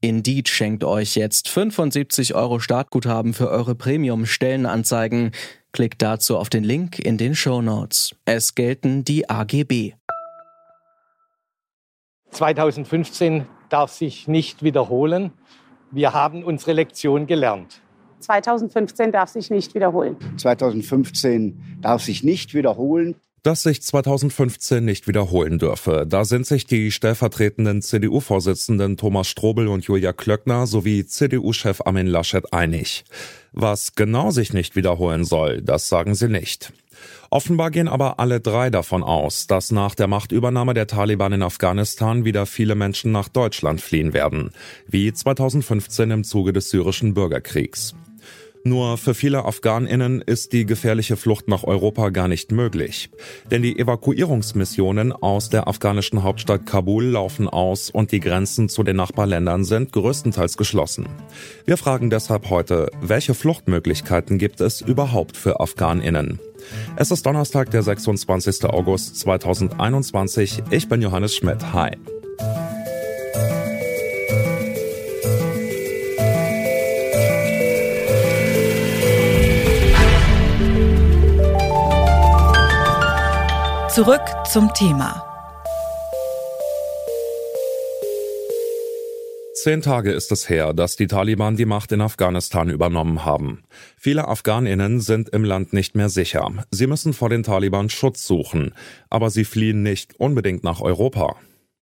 Indeed schenkt euch jetzt 75 € Startguthaben für eure Premium-Stellenanzeigen. Klickt dazu auf den Link in den Shownotes. Es gelten die AGB. 2015 darf sich nicht wiederholen. Wir haben unsere Lektion gelernt. 2015 darf sich nicht wiederholen. 2015 darf sich nicht wiederholen. Dass sich 2015 nicht wiederholen dürfe. Da sind sich die stellvertretenden CDU-Vorsitzenden Thomas Strobel und Julia Klöckner sowie CDU-Chef Armin Laschet einig. Was genau sich nicht wiederholen soll, das sagen sie nicht. Offenbar gehen aber alle drei davon aus, dass nach der Machtübernahme der Taliban in Afghanistan wieder viele Menschen nach Deutschland fliehen werden, wie 2015 im Zuge des syrischen Bürgerkriegs. Nur für viele AfghanInnen ist die gefährliche Flucht nach Europa gar nicht möglich. Denn die Evakuierungsmissionen aus der afghanischen Hauptstadt Kabul laufen aus und die Grenzen zu den Nachbarländern sind größtenteils geschlossen. Wir fragen deshalb heute, welche Fluchtmöglichkeiten gibt es überhaupt für AfghanInnen? Es ist Donnerstag, der 26. August 2021. Ich bin Johannes Schmidt. Hi. Zurück zum Thema. 10 Tage ist es her, dass die Taliban die Macht in Afghanistan übernommen haben. Viele AfghanInnen sind im Land nicht mehr sicher. Sie müssen vor den Taliban Schutz suchen, aber sie fliehen nicht unbedingt nach Europa.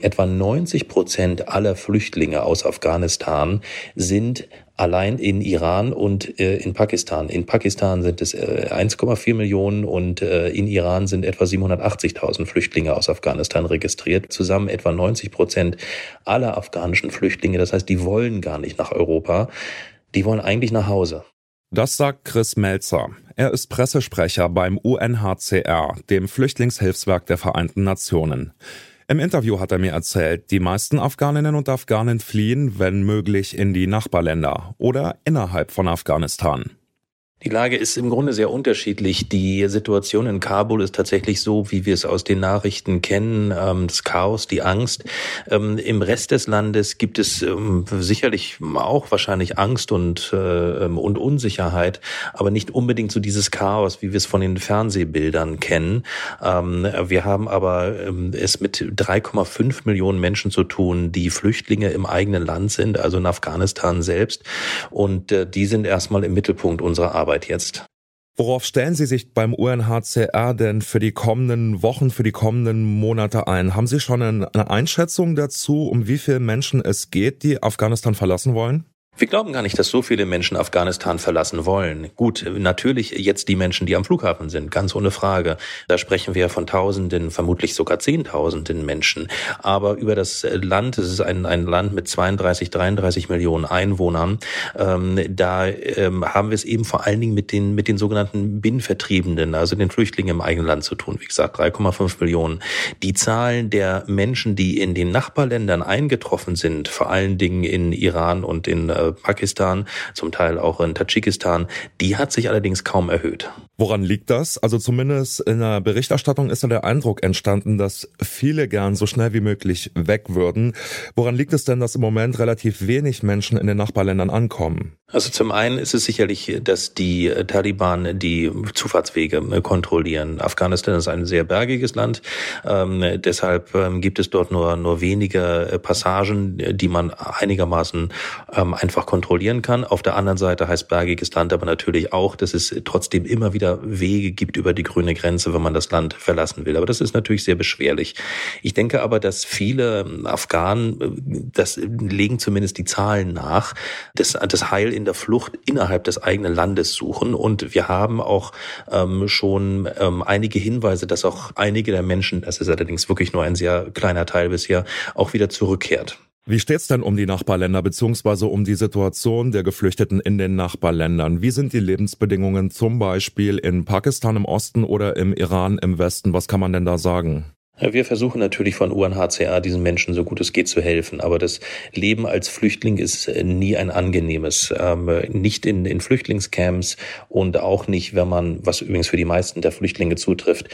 Etwa 90% aller Flüchtlinge aus Afghanistan sind allein in Iran und in Pakistan. In Pakistan sind es 1,4 Millionen und in Iran sind etwa 780.000 Flüchtlinge aus Afghanistan registriert. Zusammen etwa 90% aller afghanischen Flüchtlinge. Das heißt, die wollen gar nicht nach Europa. Die wollen eigentlich nach Hause. Das sagt Chris Melzer. Er ist Pressesprecher beim UNHCR, dem Flüchtlingshilfswerk der Vereinten Nationen. Im Interview hat er mir erzählt, die meisten Afghaninnen und Afghanen fliehen, wenn möglich, in die Nachbarländer oder innerhalb von Afghanistan. Die Lage ist im Grunde sehr unterschiedlich. Die Situation in Kabul ist tatsächlich so, wie wir es aus den Nachrichten kennen, das Chaos, die Angst. Im Rest des Landes gibt es sicherlich auch wahrscheinlich Angst und Unsicherheit, aber nicht unbedingt so dieses Chaos, wie wir es von den Fernsehbildern kennen. Wir haben aber es mit 3,5 Millionen Menschen zu tun, die Flüchtlinge im eigenen Land sind, also in Afghanistan selbst. Und die sind erstmal im Mittelpunkt unserer Arbeit. Jetzt. Worauf stellen Sie sich beim UNHCR denn für die kommenden Wochen, für die kommenden Monate ein? Haben Sie schon eine Einschätzung dazu, um wie viele Menschen es geht, die Afghanistan verlassen wollen? Wir glauben gar nicht, dass so viele Menschen Afghanistan verlassen wollen. Gut, natürlich jetzt die Menschen, die am Flughafen sind, ganz ohne Frage. Da sprechen wir von Tausenden, vermutlich sogar Zehntausenden Menschen. Aber über das Land, es ist ein Land mit 32, 33 Millionen Einwohnern, haben wir es eben vor allen Dingen mit den sogenannten Binnenvertriebenen, also den Flüchtlingen im eigenen Land zu tun. Wie gesagt, 3,5 Millionen. Die Zahlen der Menschen, die in den Nachbarländern eingetroffen sind, vor allen Dingen in Iran und in Pakistan, zum Teil auch in Tadschikistan, die hat sich allerdings kaum erhöht. Woran liegt das? Also zumindest in der Berichterstattung ist ja der Eindruck entstanden, dass viele gern so schnell wie möglich weg würden. Woran liegt es denn, dass im Moment relativ wenig Menschen in den Nachbarländern ankommen? Also zum einen ist es sicherlich, dass die Taliban die Zufahrtswege kontrollieren. Afghanistan ist ein sehr bergiges Land, deshalb gibt es dort nur wenige Passagen, die man einigermaßen einfach kontrollieren kann. Auf der anderen Seite heißt bergiges Land aber natürlich auch, dass es trotzdem immer wieder Wege gibt über die grüne Grenze, wenn man das Land verlassen will. Aber das ist natürlich sehr beschwerlich. Ich denke aber, dass viele Afghanen, das legen zumindest die Zahlen nach, das Heil in der Flucht innerhalb des eigenen Landes suchen. Und wir haben auch schon einige Hinweise, dass auch einige der Menschen, das ist allerdings wirklich nur ein sehr kleiner Teil bisher, auch wieder zurückkehrt. Wie steht's denn um die Nachbarländer bzw. um die Situation der Geflüchteten in den Nachbarländern? Wie sind die Lebensbedingungen zum Beispiel in Pakistan im Osten oder im Iran im Westen? Was kann man denn da sagen? Wir versuchen natürlich von UNHCR diesen Menschen so gut es geht zu helfen, aber das Leben als Flüchtling ist nie ein angenehmes, nicht in Flüchtlingscamps und auch nicht, wenn man, was übrigens für die meisten der Flüchtlinge zutrifft,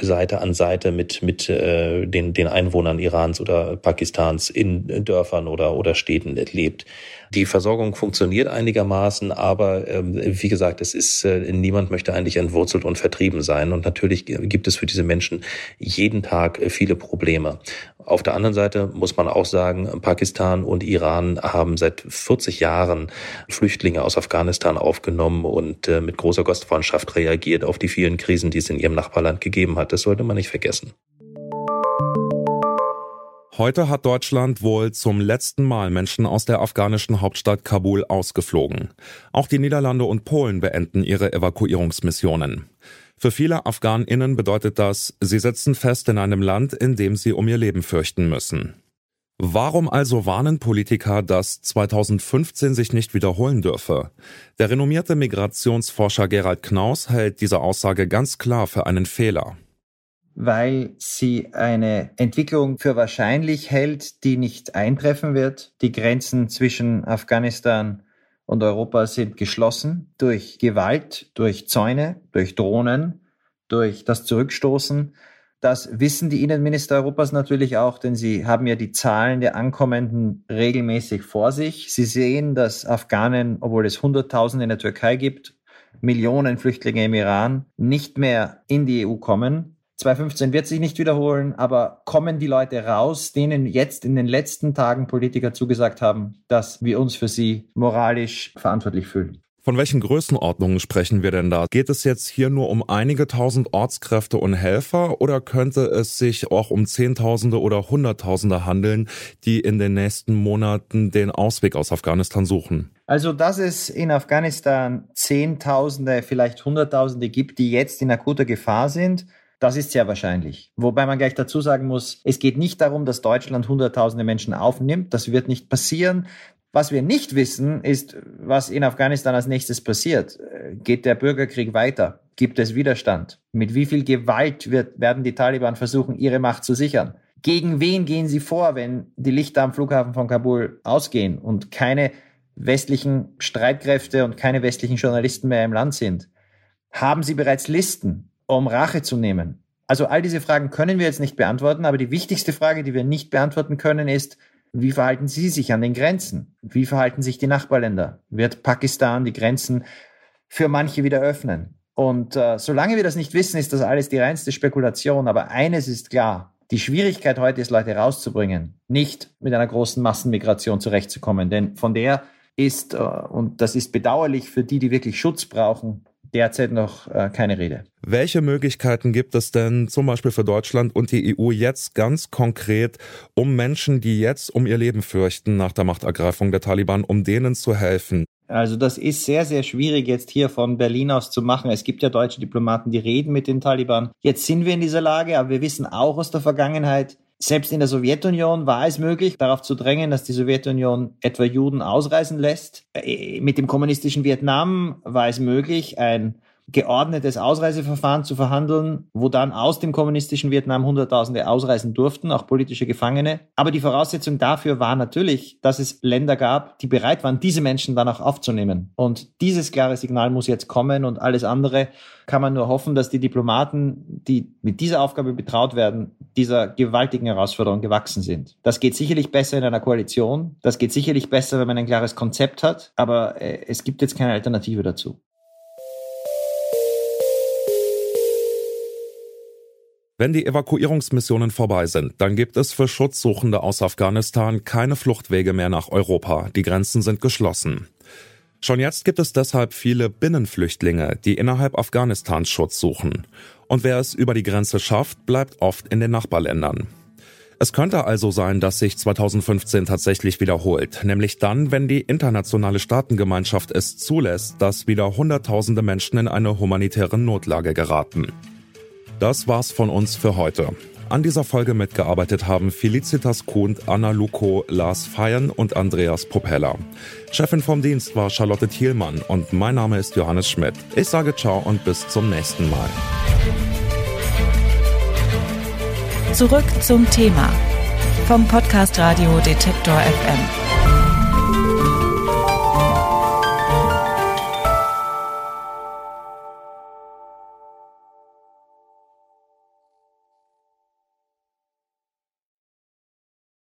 Seite an Seite mit den Einwohnern Irans oder Pakistans in Dörfern oder Städten lebt. Die Versorgung funktioniert einigermaßen, aber wie gesagt, es ist niemand möchte eigentlich entwurzelt und vertrieben sein und natürlich gibt es für diese Menschen jeden Tag viele Probleme. Auf der anderen Seite muss man auch sagen, Pakistan und Iran haben seit 40 Jahren Flüchtlinge aus Afghanistan aufgenommen und mit großer Gastfreundschaft reagiert auf die vielen Krisen, die es in ihrem Nachbarland gegeben hat. Das sollte man nicht vergessen. Heute hat Deutschland wohl zum letzten Mal Menschen aus der afghanischen Hauptstadt Kabul ausgeflogen. Auch die Niederlande und Polen beenden ihre Evakuierungsmissionen. Für viele AfghanInnen bedeutet das, sie sitzen fest in einem Land, in dem sie um ihr Leben fürchten müssen. Warum also warnen Politiker, dass 2015 sich nicht wiederholen dürfe? Der renommierte Migrationsforscher Gerald Knaus hält diese Aussage ganz klar für einen Fehler. Weil sie eine Entwicklung für wahrscheinlich hält, die nicht eintreffen wird. Die Grenzen zwischen Afghanistan und Europa sind geschlossen durch Gewalt, durch Zäune, durch Drohnen, durch das Zurückstoßen. Das wissen die Innenminister Europas natürlich auch, denn sie haben ja die Zahlen der Ankommenden regelmäßig vor sich. Sie sehen, dass Afghanen, obwohl es Hunderttausende in der Türkei gibt, Millionen Flüchtlinge im Iran, nicht mehr in die EU kommen. 2015 wird sich nicht wiederholen, aber kommen die Leute raus, denen jetzt in den letzten Tagen Politiker zugesagt haben, dass wir uns für sie moralisch verantwortlich fühlen? Von welchen Größenordnungen sprechen wir denn da? Geht es jetzt hier nur um einige tausend Ortskräfte und Helfer oder könnte es sich auch um Zehntausende oder Hunderttausende handeln, die in den nächsten Monaten den Ausweg aus Afghanistan suchen? Also, dass es in Afghanistan Zehntausende, vielleicht Hunderttausende gibt, die jetzt in akuter Gefahr sind, das ist sehr wahrscheinlich. Wobei man gleich dazu sagen muss, es geht nicht darum, dass Deutschland Hunderttausende Menschen aufnimmt. Das wird nicht passieren. Was wir nicht wissen, ist, was in Afghanistan als nächstes passiert. Geht der Bürgerkrieg weiter? Gibt es Widerstand? Mit wie viel Gewalt werden die Taliban versuchen, ihre Macht zu sichern? Gegen wen gehen sie vor, wenn die Lichter am Flughafen von Kabul ausgehen und keine westlichen Streitkräfte und keine westlichen Journalisten mehr im Land sind? Haben sie bereits Listen, um Rache zu nehmen? Also all diese Fragen können wir jetzt nicht beantworten, aber die wichtigste Frage, die wir nicht beantworten können, ist, wie verhalten sie sich an den Grenzen? Wie verhalten sich die Nachbarländer? Wird Pakistan die Grenzen für manche wieder öffnen? Und solange wir das nicht wissen, ist das alles die reinste Spekulation. Aber eines ist klar, die Schwierigkeit heute ist, Leute rauszubringen, nicht mit einer großen Massenmigration zurechtzukommen. Denn von der ist, und das ist bedauerlich für die, die wirklich Schutz brauchen, derzeit noch keine Rede. Welche Möglichkeiten gibt es denn zum Beispiel für Deutschland und die EU jetzt ganz konkret, um Menschen, die jetzt um ihr Leben fürchten nach der Machtergreifung der Taliban, um denen zu helfen? Also das ist sehr, sehr schwierig jetzt hier von Berlin aus zu machen. Es gibt ja deutsche Diplomaten, die reden mit den Taliban. Jetzt sind wir in dieser Lage, aber wir wissen auch aus der Vergangenheit, selbst in der Sowjetunion war es möglich, darauf zu drängen, dass die Sowjetunion etwa Juden ausreisen lässt. Mit dem kommunistischen Vietnam war es möglich, ein geordnetes Ausreiseverfahren zu verhandeln, wo dann aus dem kommunistischen Vietnam Hunderttausende ausreisen durften, auch politische Gefangene. Aber die Voraussetzung dafür war natürlich, dass es Länder gab, die bereit waren, diese Menschen dann auch aufzunehmen. Und dieses klare Signal muss jetzt kommen und alles andere kann man nur hoffen, dass die Diplomaten, die mit dieser Aufgabe betraut werden, dieser gewaltigen Herausforderung gewachsen sind. Das geht sicherlich besser in einer Koalition. Das geht sicherlich besser, wenn man ein klares Konzept hat. Aber es gibt jetzt keine Alternative dazu. Wenn die Evakuierungsmissionen vorbei sind, dann gibt es für Schutzsuchende aus Afghanistan keine Fluchtwege mehr nach Europa. Die Grenzen sind geschlossen. Schon jetzt gibt es deshalb viele Binnenflüchtlinge, die innerhalb Afghanistans Schutz suchen. Und wer es über die Grenze schafft, bleibt oft in den Nachbarländern. Es könnte also sein, dass sich 2015 tatsächlich wiederholt, nämlich dann, wenn die internationale Staatengemeinschaft es zulässt, dass wieder Hunderttausende Menschen in eine humanitäre Notlage geraten. Das war's von uns für heute. An dieser Folge mitgearbeitet haben Felicitas Kuhnt, Anna Luko, Lars Feyen und Andreas Popella. Chefin vom Dienst war Charlotte Thielmann und mein Name ist Johannes Schmidt. Ich sage ciao und bis zum nächsten Mal. Zurück zum Thema vom Podcast Radio Detektor FM.